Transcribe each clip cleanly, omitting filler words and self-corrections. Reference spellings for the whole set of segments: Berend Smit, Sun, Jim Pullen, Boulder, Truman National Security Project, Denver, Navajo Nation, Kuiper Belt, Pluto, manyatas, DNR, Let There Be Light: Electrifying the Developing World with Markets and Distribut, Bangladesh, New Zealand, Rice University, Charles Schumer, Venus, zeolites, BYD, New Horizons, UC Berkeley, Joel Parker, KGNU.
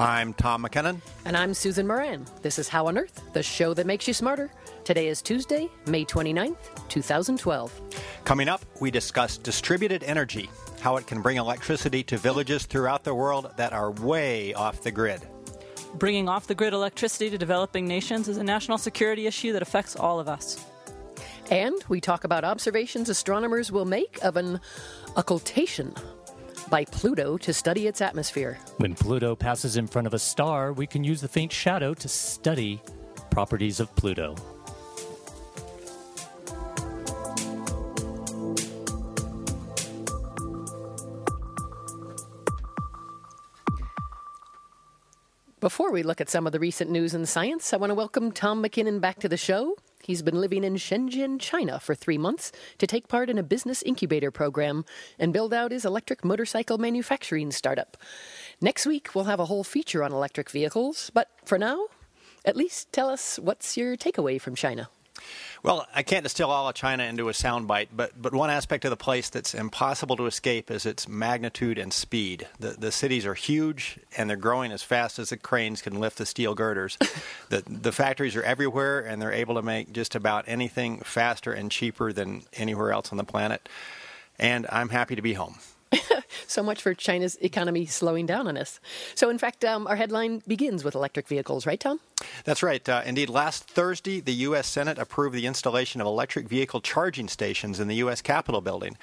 I'm Tom McKinnon. And I'm Susan Moran. This is How On Earth, the show that makes you smarter. Today is Tuesday, May 29th, 2012. Coming up, we discuss distributed energy, how it can bring electricity to villages throughout the world that are way off the grid. Bringing off-the-grid electricity to developing nations is a national security issue that affects all of us. And we talk about observations astronomers will make of an occultation by Pluto to study its atmosphere. When Pluto passes in front of a star, we can use the faint shadow to study properties of Pluto. Before we look at some of the recent news in science, I want to welcome Tom McKinnon back to the show. He's been living in Shenzhen, China for 3 months to take part in a business incubator program and build out his electric motorcycle manufacturing startup. Next week, we'll have a whole feature on electric vehicles, but for now, at least tell us what's your takeaway from China. Well, I can't distill all of China into a soundbite, but one aspect of the place that's impossible to escape is its magnitude and speed. The cities are huge, and they're growing as fast as the cranes can lift the steel girders. The factories are everywhere, and they're able to make just about anything faster and cheaper than anywhere else on the planet. And I'm happy to be home. So much for China's economy slowing down on us. So, in fact, our headline begins with electric vehicles, right, Tom? That's right. Indeed, last Thursday, the U.S. Senate approved the installation of electric vehicle charging stations in the U.S. Capitol building.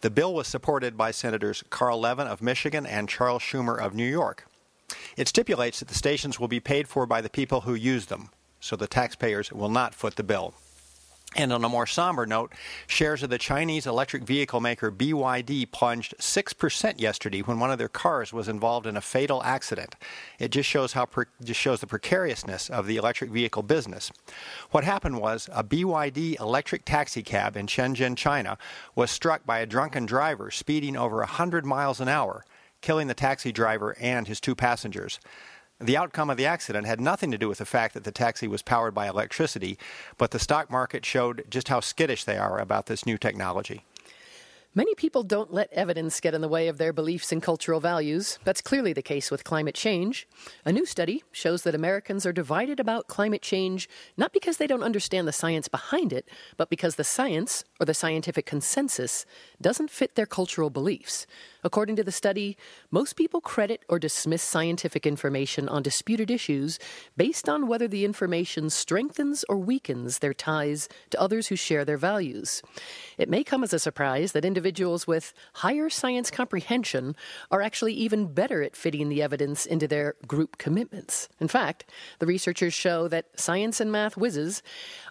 The bill was supported by Senators Carl Levin of Michigan and Charles Schumer of New York. It stipulates that the stations will be paid for by the people who use them, so the taxpayers will not foot the bill. And on a more somber note, shares of the Chinese electric vehicle maker BYD plunged 6% yesterday when one of their cars was involved in a fatal accident. It just shows the precariousness of the electric vehicle business. What happened was a BYD electric taxi cab in Shenzhen, China, was struck by a drunken driver speeding over 100 miles an hour, killing the taxi driver and his two passengers. The outcome of the accident had nothing to do with the fact that the taxi was powered by electricity, but the stock market showed just how skittish they are about this new technology. Many people don't let evidence get in the way of their beliefs and cultural values. That's clearly the case with climate change. A new study shows that Americans are divided about climate change not because they don't understand the science behind it, but because the science, or the scientific consensus, doesn't fit their cultural beliefs. According to the study, most people credit or dismiss scientific information on disputed issues based on whether the information strengthens or weakens their ties to others who share their values. It may come as a surprise that individuals with higher science comprehension are actually even better at fitting the evidence into their group commitments. In fact, the researchers show that science and math whizzes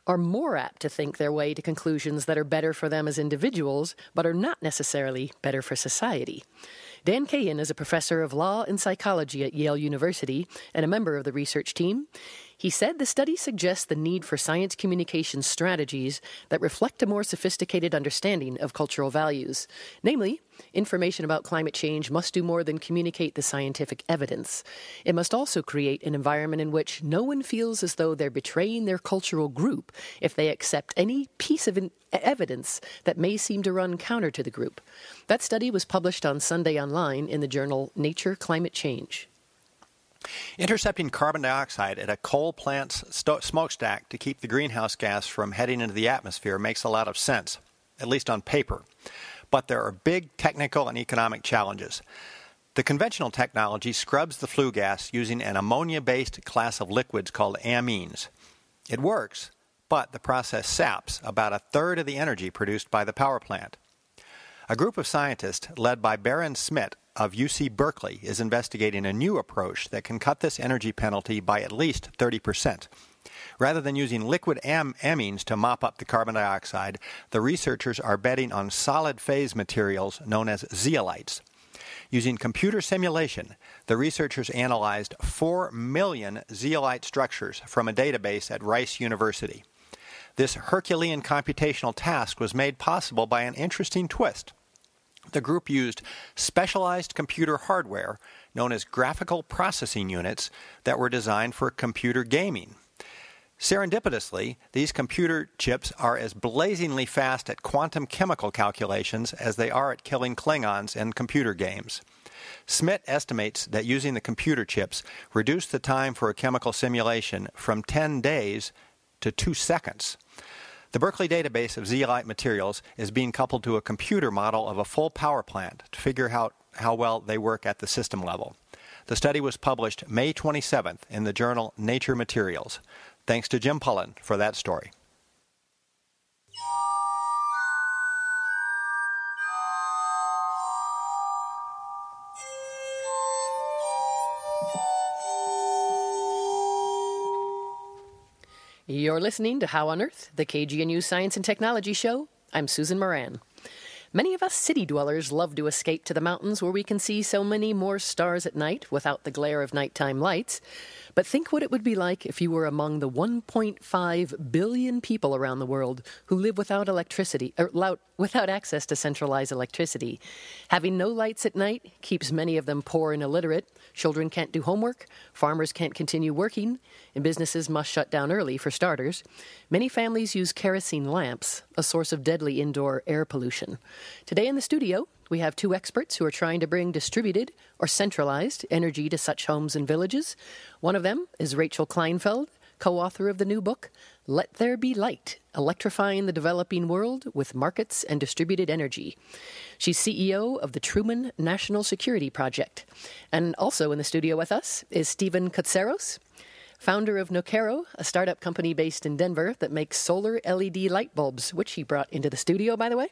are more apt to think their way to conclusions that are better for them as individuals, but are not necessarily better for society. Dan Kahan is a professor of law and psychology at Yale University and a member of the research team. He said the study suggests the need for science communication strategies that reflect a more sophisticated understanding of cultural values. Namely, information about climate change must do more than communicate the scientific evidence. It must also create an environment in which no one feels as though they're betraying their cultural group if they accept any piece of evidence that may seem to run counter to the group. That study was published on Sunday online in the journal Nature Climate Change. Intercepting carbon dioxide at a coal plant's smokestack to keep the greenhouse gas from heading into the atmosphere makes a lot of sense, at least on paper. But there are big technical and economic challenges. The conventional technology scrubs the flue gas using an ammonia-based class of liquids called amines. It works, but the process saps about a third of the energy produced by the power plant. A group of scientists led by Berend Smit of UC Berkeley is investigating a new approach that can cut this energy penalty by at least 30%. Rather than using liquid amines to mop up the carbon dioxide, the researchers are betting on solid phase materials known as zeolites. Using computer simulation, the researchers analyzed 4 million zeolite structures from a database at Rice University. This Herculean computational task was made possible by an interesting twist. The group used specialized computer hardware known as graphical processing units that were designed for computer gaming. Serendipitously, these computer chips are as blazingly fast at quantum chemical calculations as they are at killing Klingons in computer games. Smit estimates that using the computer chips reduced the time for a chemical simulation from 10 days to 2 seconds. The Berkeley database of zeolite materials is being coupled to a computer model of a full power plant to figure out how well they work at the system level. The study was published May 27th in the journal Nature Materials. Thanks to Jim Pullen for that story. You're listening to How on Earth, the KGNU Science and Technology Show. I'm Susan Moran. Many of us city dwellers love to escape to the mountains where we can see so many more stars at night without the glare of nighttime lights. But think what it would be like if you were among the 1.5 billion people around the world who live without electricity, or without access to centralized electricity. Having no lights at night keeps many of them poor and illiterate. Children can't do homework, farmers can't continue working, and businesses must shut down early for starters. Many families use kerosene lamps, a source of deadly indoor air pollution. Today in the studio, we have two experts who are trying to bring distributed or centralized energy to such homes and villages. One of them is Rachel Kleinfeld, co-author of the new book, Let There Be Light: Electrifying the Developing World with Markets and Distributed Energy. She's CEO of the Truman National Security Project. And also in the studio with us is Stephen Katsaros, founder of Nokero, a startup company based in Denver that makes solar LED light bulbs, which he brought into the studio, by the way.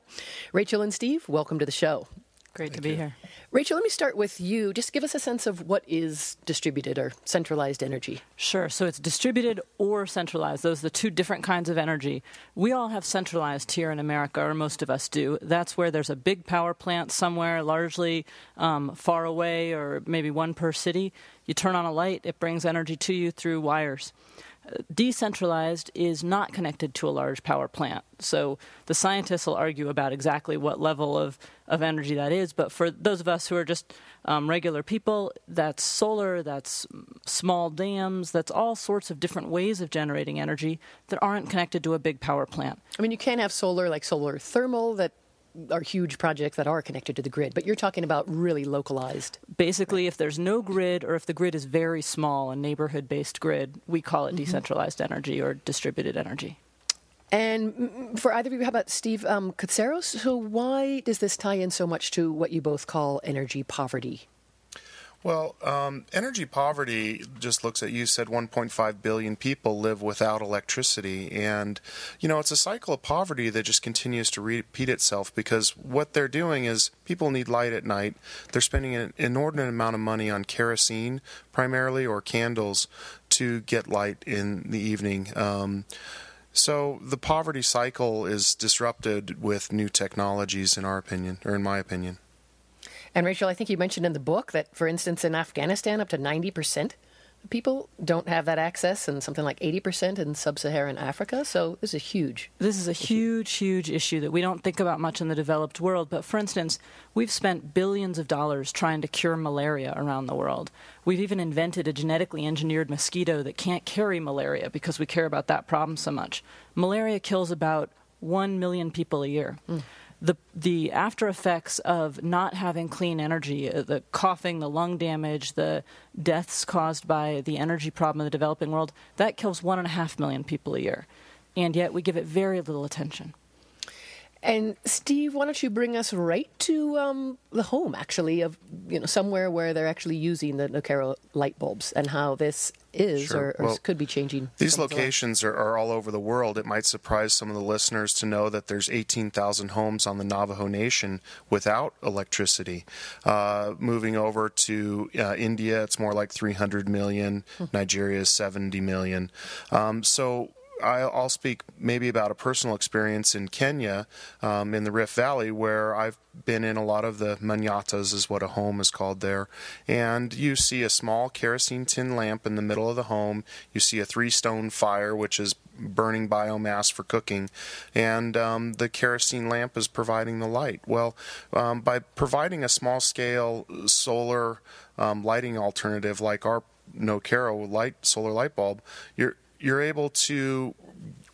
Rachel and Steve, welcome to the show. Great to be here. Rachel, let me start with you. Just give us a sense of what is distributed or centralized energy. Sure. So it's distributed or centralized. Those are the two different kinds of energy. We all have centralized here in America, or most of us do. That's where there's a big power plant somewhere, largely far away, or maybe one per city. You turn on a light, it brings energy to you through wires. Decentralized is not connected to a large power plant. So the scientists will argue about exactly what level of energy that is. But for those of us who are just regular people, that's solar, that's small dams, that's all sorts of different ways of generating energy that aren't connected to a big power plant. I mean, you can have solar, like solar thermal, that are huge projects that are connected to the grid, but you're talking about really localized. Basically, right? If there's no grid, or if the grid is very small, a neighborhood-based grid, we call it decentralized energy or distributed energy. And for either of you, how about Steve Katsaros? So why does this tie in so much to what you both call energy poverty? Well, energy poverty just looks at, you said 1.5 billion people live without electricity. And, you know, it's a cycle of poverty that just continues to repeat itself, because what they're doing is people need light at night. They're spending an inordinate amount of money on kerosene primarily, or candles, to get light in the evening. So the poverty cycle is disrupted with new technologies, in our opinion, or in my opinion. And Rachel, I think you mentioned in the book that, for instance, in Afghanistan, up to 90% of people don't have that access, and something like 80% in sub-Saharan Africa. So this is huge. This is a huge, huge issue that we don't think about much in the developed world. But for instance, we've spent billions of dollars trying to cure malaria around the world. We've even invented a genetically engineered mosquito that can't carry malaria because we care about that problem so much. Malaria kills about 1 million people a year. The after effects of not having clean energy, the coughing, the lung damage, the deaths caused by the energy problem in the developing world, that kills 1.5 million people a year. And yet we give it very little attention. And Steve, why don't you bring us right to the home, actually, of, you know, somewhere where they're actually using the Nokero light bulbs, and how this is or could be changing. These locations are all over the world. It might surprise some of the listeners to know that there's 18,000 homes on the Navajo Nation without electricity. Moving over to India, it's more like 300 million. Nigeria is 70 million. So I'll speak maybe about a personal experience in Kenya, in the Rift Valley, where I've been in a lot of the manyatas, is what a home is called there. And you see a small kerosene tin lamp in the middle of the home. You see a 3-stone fire, which is burning biomass for cooking. And the kerosene lamp is providing the light. Well, by providing a small-scale solar lighting alternative like our Nokero solar light bulb, you're able to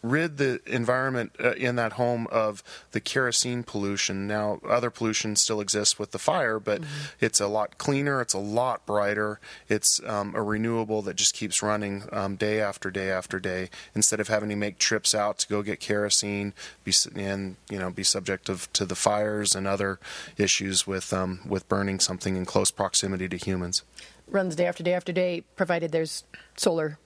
rid the environment in that home of the kerosene pollution. Now, other pollution still exists with the fire, but it's a lot cleaner, it's a lot brighter, it's a renewable that just keeps running day after day after day, instead of having to make trips out to go get kerosene and be subject to the fires and other issues with burning something in close proximity to humans. Runs day after day, provided there's solar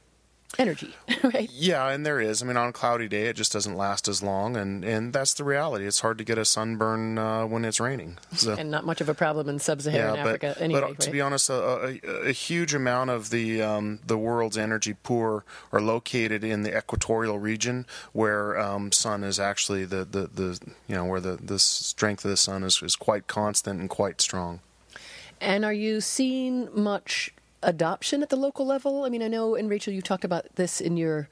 energy, right? Yeah, and there is. I mean, on a cloudy day, it just doesn't last as long, and that's the reality. It's hard to get a sunburn when it's raining. So. And not much of a problem in sub-Saharan Africa anyway, but to be honest, a huge amount of the world's energy poor are located in the equatorial region where sun is actually the strength of the sun is quite constant and quite strong. And are you seeing much adoption at the local level? I mean, I know, and Rachel, you talked about this in your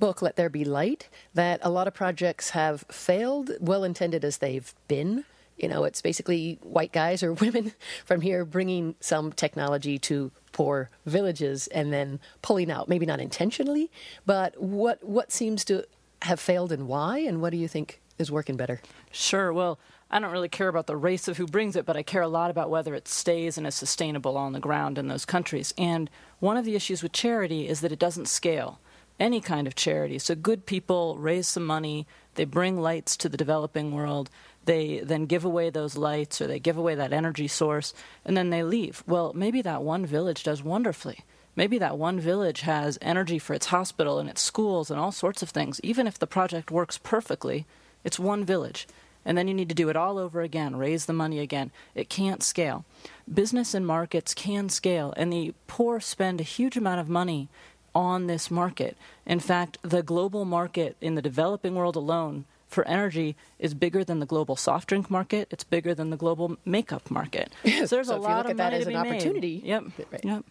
book, Let There Be Light, that a lot of projects have failed, well-intended as they've been. You know, it's basically white guys or women from here bringing some technology to poor villages and then pulling out, maybe not intentionally, but what seems to have failed and why, and what do you think is working better? Sure, well, I don't really care about the race of who brings it, but I care a lot about whether it stays and is sustainable on the ground in those countries. And one of the issues with charity is that it doesn't scale, any kind of charity. So good people raise some money, they bring lights to the developing world, they then give away those lights or they give away that energy source, and then they leave. Well, maybe that one village does wonderfully. Maybe that one village has energy for its hospital and its schools and all sorts of things. Even if the project works perfectly, it's one village. And then you need to do it all over again, raise the money again. It can't scale. Business and markets can scale, and the poor spend a huge amount of money on this market. In fact, the global market in the developing world alone for energy is bigger than the global soft drink market. It's bigger than the global makeup market. So there's a lot of money to be made. So if you look at that as an opportunity. Yep. Right. Yep.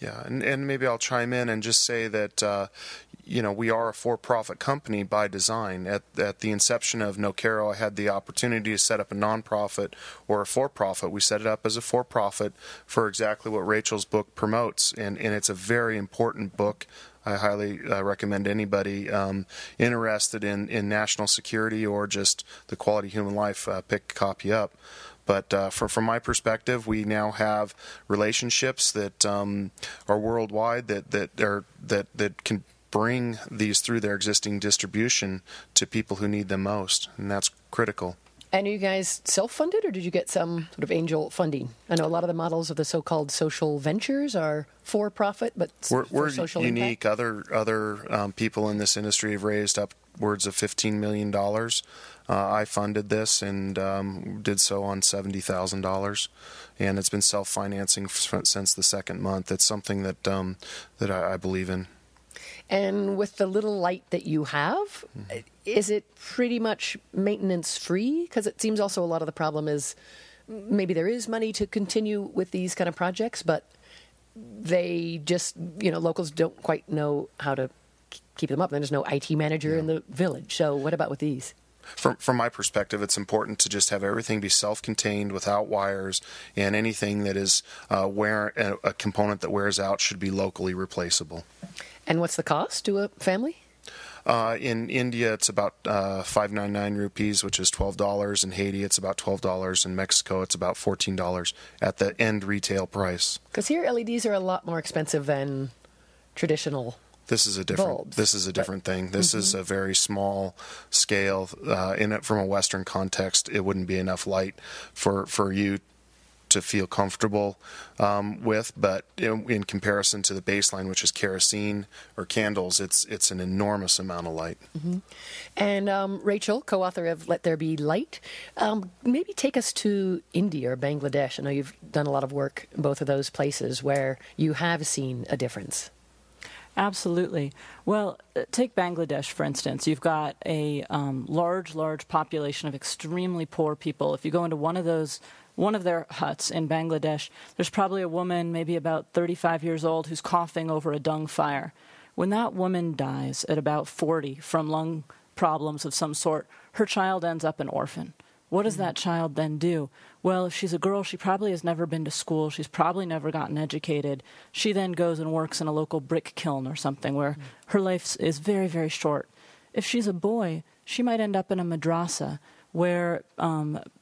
Yeah, and maybe I'll chime in and just say that, we are a for-profit company by design. At the inception of Nokero, I had the opportunity to set up a nonprofit or a for-profit. We set it up as a for-profit for exactly what Rachel's book promotes, and it's a very important book. I highly recommend anybody interested in national security or just the quality of human life pick a copy up. But from my perspective, we now have relationships that are worldwide that can bring these through their existing distribution to people who need them most, and that's critical. And are you guys self-funded, or did you get some sort of angel funding? I know a lot of the models of the so-called social ventures are for-profit, but we're social unique. Impact. Other people in this industry have raised upwards of $15 million. I funded this and did so on $70,000, and it's been self-financing since the second month. It's something that I believe in. And with the little light that you have, is it pretty much maintenance-free? Because it seems also a lot of the problem is maybe there is money to continue with these kind of projects, but they just, locals don't quite know how to keep them up. There's no IT manager in the village. So what about with these? From my perspective, it's important to just have everything be self-contained without wires, and anything that is a component that wears out should be locally replaceable. And what's the cost to a family? In India, it's about 599 rupees, which is $12. In Haiti, it's about $12. In Mexico, it's about $14 at the end retail price. Because here, LEDs are a lot more expensive than traditional. This is a different thing. This is a very small scale. From a Western context, it wouldn't be enough light for you to feel comfortable with, but in comparison to the baseline, which is kerosene or candles, it's an enormous amount of light. Mm-hmm. And Rachel, co-author of Let There Be Light, maybe take us to India or Bangladesh. I know you've done a lot of work in both of those places where you have seen a difference. Absolutely. Well, take Bangladesh, for instance. You've got a large population of extremely poor people. If you go into one of their huts in Bangladesh, there's probably a woman, maybe about 35 years old, who's coughing over a dung fire. When that woman dies at about 40 from lung problems of some sort, her child ends up an orphan. What does that child then do? Well, if she's a girl, she probably has never been to school. She's probably never gotten educated. She then goes and works in a local brick kiln or something where her life is very, very short. If she's a boy, she might end up in a madrasa where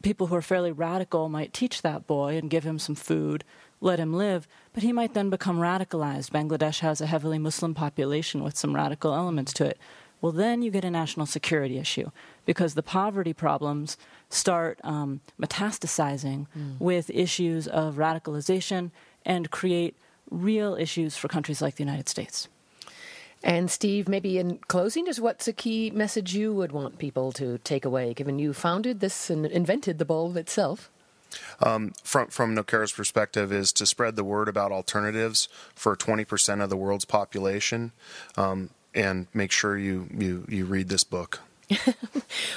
people who are fairly radical might teach that boy and give him some food, let him live, but he might then become radicalized. Bangladesh has a heavily Muslim population with some radical elements to it. Well, then you get a national security issue because the poverty problems start metastasizing with issues of radicalization and create real issues for countries like the United States. And Steve, maybe in closing, just what's a key message you would want people to take away, given you founded this and invented the bulb itself? From Nokero's perspective is to spread the word about alternatives for 20% of the world's population, and make sure you read this book.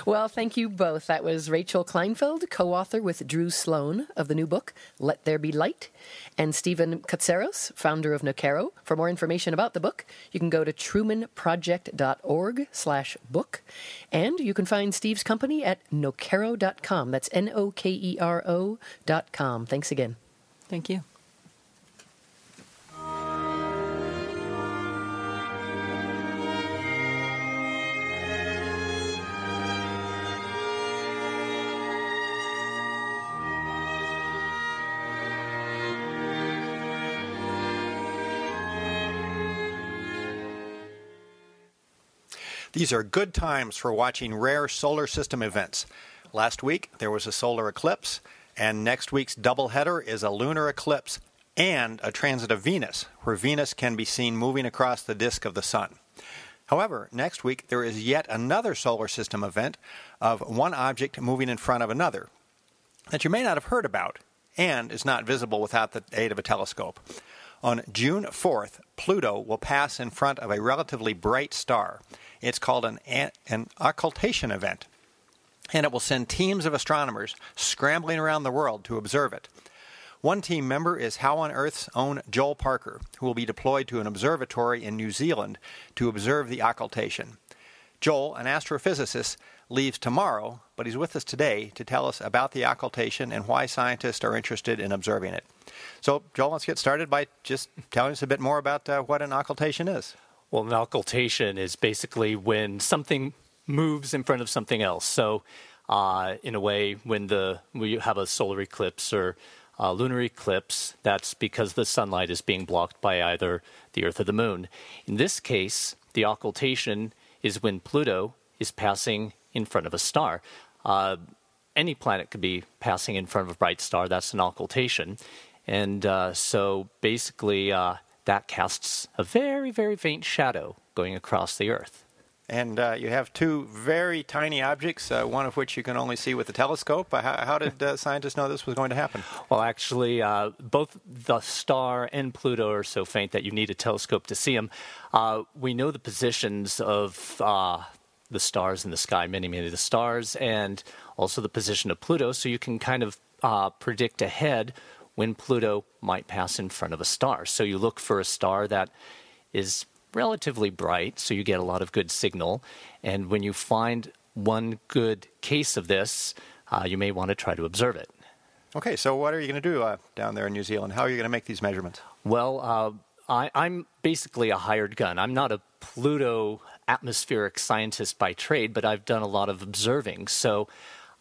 Well, thank you both. That was Rachel Kleinfeld, co-author with Drew Sloan of the new book, Let There Be Light, and Stephen Katsaros, founder of Nokero. For more information about the book, you can go to trumanproject.org/book, and you can find Steve's company at nokero.com. That's Nokero.com. Thanks again. Thank you. These are good times for watching rare solar system events. Last week, there was a solar eclipse, and next week's doubleheader is a lunar eclipse and a transit of Venus, where Venus can be seen moving across the disk of the sun. However, next week, there is yet another solar system event of one object moving in front of another that you may not have heard about and is not visible without the aid of a telescope. On June 4th, Pluto will pass in front of a relatively bright star. It's called an occultation event, and it will send teams of astronomers scrambling around the world to observe it. One team member is How on Earth's own Joel Parker, who will be deployed to an observatory in New Zealand to observe the occultation. Joel, an astrophysicist, leaves tomorrow, but he's with us today to tell us about the occultation and why scientists are interested in observing it. So, Joel, let's get started by just telling us a bit more about what an occultation is. Well, an occultation is basically when something moves in front of something else. So, in a way, when we have a solar eclipse or a lunar eclipse, that's because the sunlight is being blocked by either the Earth or the Moon. In this case, the occultation is when Pluto is passing in front of a star. Any planet could be passing in front of a bright star. That's an occultation. And so basically that casts a very, very faint shadow going across the Earth. And you have two very tiny objects, one of which you can only see with the telescope. How did scientists know this was going to happen? Well, actually, both the star and Pluto are so faint that you need a telescope to see them. We know the positions of the stars in the sky, many, many of the stars, and also the position of Pluto, so you can kind of predict ahead when Pluto might pass in front of a star. So you look for a star that is relatively bright, so you get a lot of good signal. And when you find one good case of this, you may want to try to observe it. Okay, so what are you going to do down there in New Zealand? How are you going to make these measurements? Well, I'm basically a hired gun. I'm not a Pluto atmospheric scientist by trade, but I've done a lot of observing. So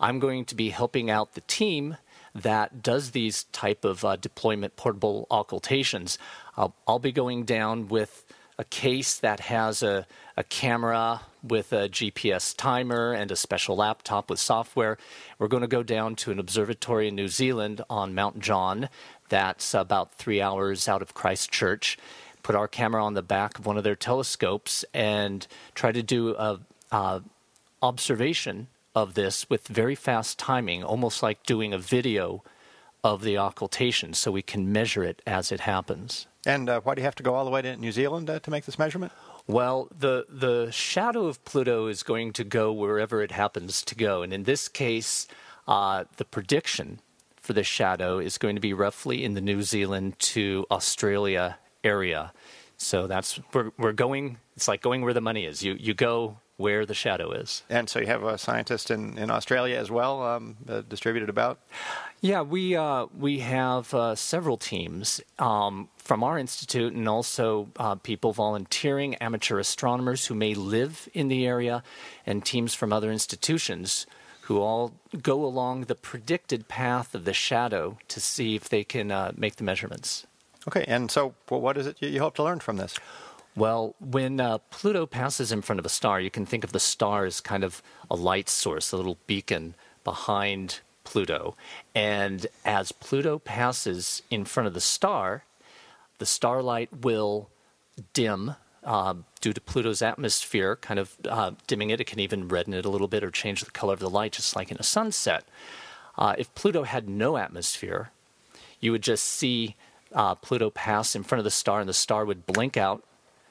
I'm going to be helping out the team that does these type of deployment portable occultations. I'll be going down with a case that has a camera with a GPS timer and a special laptop with software. We're going to go down to an observatory in New Zealand on Mount John. That's about 3 hours out of Christchurch. Put our camera on the back of one of their telescopes and try to do a observation of this with very fast timing, almost like doing a video of the occultation, so we can measure it as it happens. And why do you have to go all the way to New Zealand to make this measurement? Well, the shadow of Pluto is going to go wherever it happens to go. And in this case, the prediction for the shadow is going to be roughly in the New Zealand to Australia area. So that's we're going. It's like going where the money is. You go where the shadow is. And so you have a scientist in Australia as well, distributed about? Yeah, we have several teams from our institute, and also people volunteering, amateur astronomers who may live in the area, and teams from other institutions who all go along the predicted path of the shadow to see if they can make the measurements. Okay, and so what is it you hope to learn from this? Well, when Pluto passes in front of a star, you can think of the star as kind of a light source, a little beacon behind Pluto. And as Pluto passes in front of the star, the starlight will dim due to Pluto's atmosphere, kind of dimming it. It can even redden it a little bit or change the color of the light, just like in a sunset. If Pluto had no atmosphere, you would just see Pluto pass in front of the star, and the star would blink out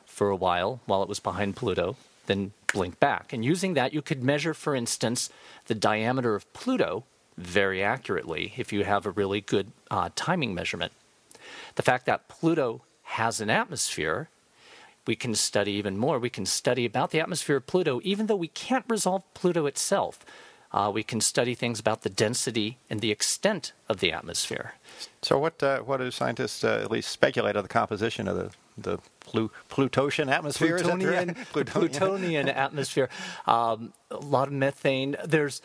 for a while it was behind Pluto, then blink back. And using that, you could measure, for instance, the diameter of Pluto very accurately if you have a really good timing measurement. The fact that Pluto has an atmosphere, we can study even more. We can study about the atmosphere of Pluto, even though we can't resolve Pluto itself. We can study things about the density and the extent of the atmosphere. So what do scientists at least speculate of the composition of the Plutonian atmosphere? Plutonian atmosphere. A lot of methane. There's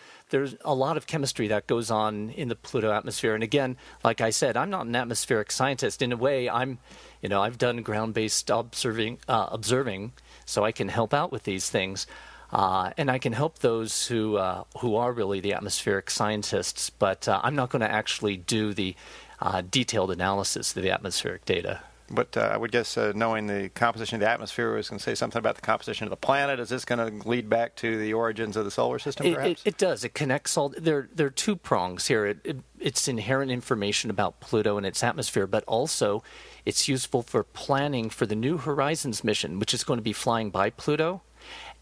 a lot of chemistry that goes on in the Pluto atmosphere. And again, like I said, I'm not an atmospheric scientist. In a way, I've done ground-based observing, so I can help out with these things, and I can help those who are really the atmospheric scientists. But I'm not going to actually do the detailed analysis of the atmospheric data. But I would guess knowing the composition of the atmosphere was going to say something about the composition of the planet. Is this going to lead back to the origins of the solar system, perhaps? It does. It connects all. There are two prongs here. It's inherent information about Pluto and its atmosphere, but also it's useful for planning for the New Horizons mission, which is going to be flying by Pluto.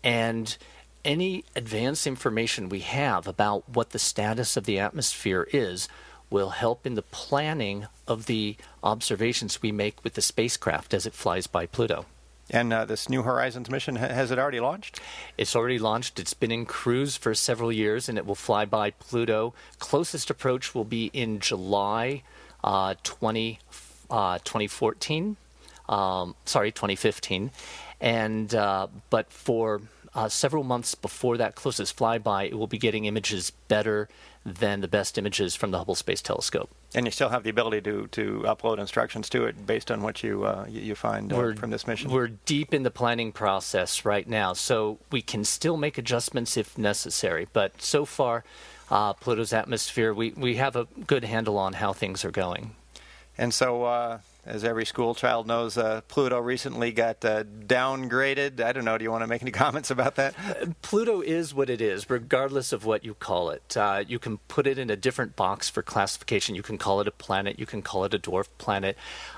And any advanced information we have about what the status of the atmosphere is will help in the planning of the observations we make with the spacecraft as it flies by Pluto. And this New Horizons mission, has it already launched? It's already launched. It's been in cruise for several years, and it will fly by Pluto. Closest approach will be in July 2014. 2015. And but for several months before that closest flyby, it will be getting images better than the best images from the Hubble Space Telescope. And you still have the ability to upload instructions to it based on what you find from this mission? We're deep in the planning process right now, so we can still make adjustments if necessary. But so far, Pluto's atmosphere, we have a good handle on how things are going. And so... as every school child knows, Pluto recently got downgraded. I don't know. Do you want to make any comments about that? Pluto is what it is, regardless of what you call it. You can put it in a different box for classification. You can call it a planet. You can call it a dwarf planet.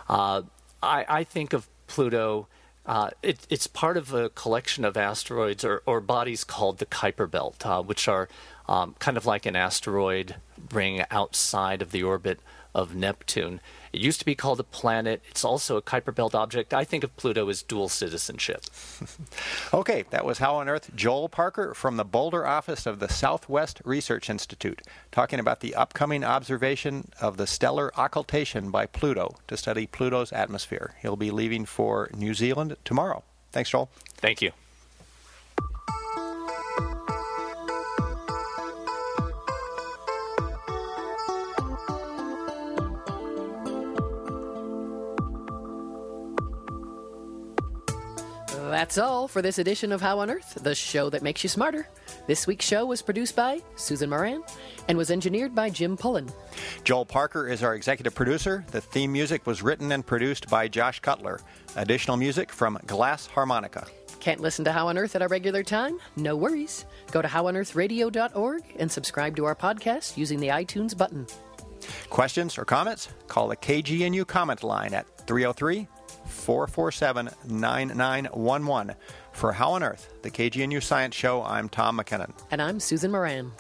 I think of Pluto, it's part of a collection of asteroids or bodies called the Kuiper Belt, which are kind of like an asteroid ring outside of the orbit of Neptune. It used to be called a planet. It's also a Kuiper Belt object. I think of Pluto as dual citizenship. Okay, that was How on Earth. Joel Parker from the Boulder office of the Southwest Research Institute, talking about the upcoming observation of the stellar occultation by Pluto to study Pluto's atmosphere. He'll be leaving for New Zealand tomorrow. Thanks, Joel. Thank you. That's all for this edition of How on Earth, the show that makes you smarter. This week's show was produced by Susan Moran and was engineered by Jim Pullen. Joel Parker is our executive producer. The theme music was written and produced by Josh Cutler. Additional music from Glass Harmonica. Can't listen to How on Earth at our regular time? No worries. Go to howonearthradio.org and subscribe to our podcast using the iTunes button. Questions or comments? Call the KGNU comment line at 303-447-9911. For How on Earth, the KGNU Science Show, I'm Tom McKinnon. And I'm Susan Moran.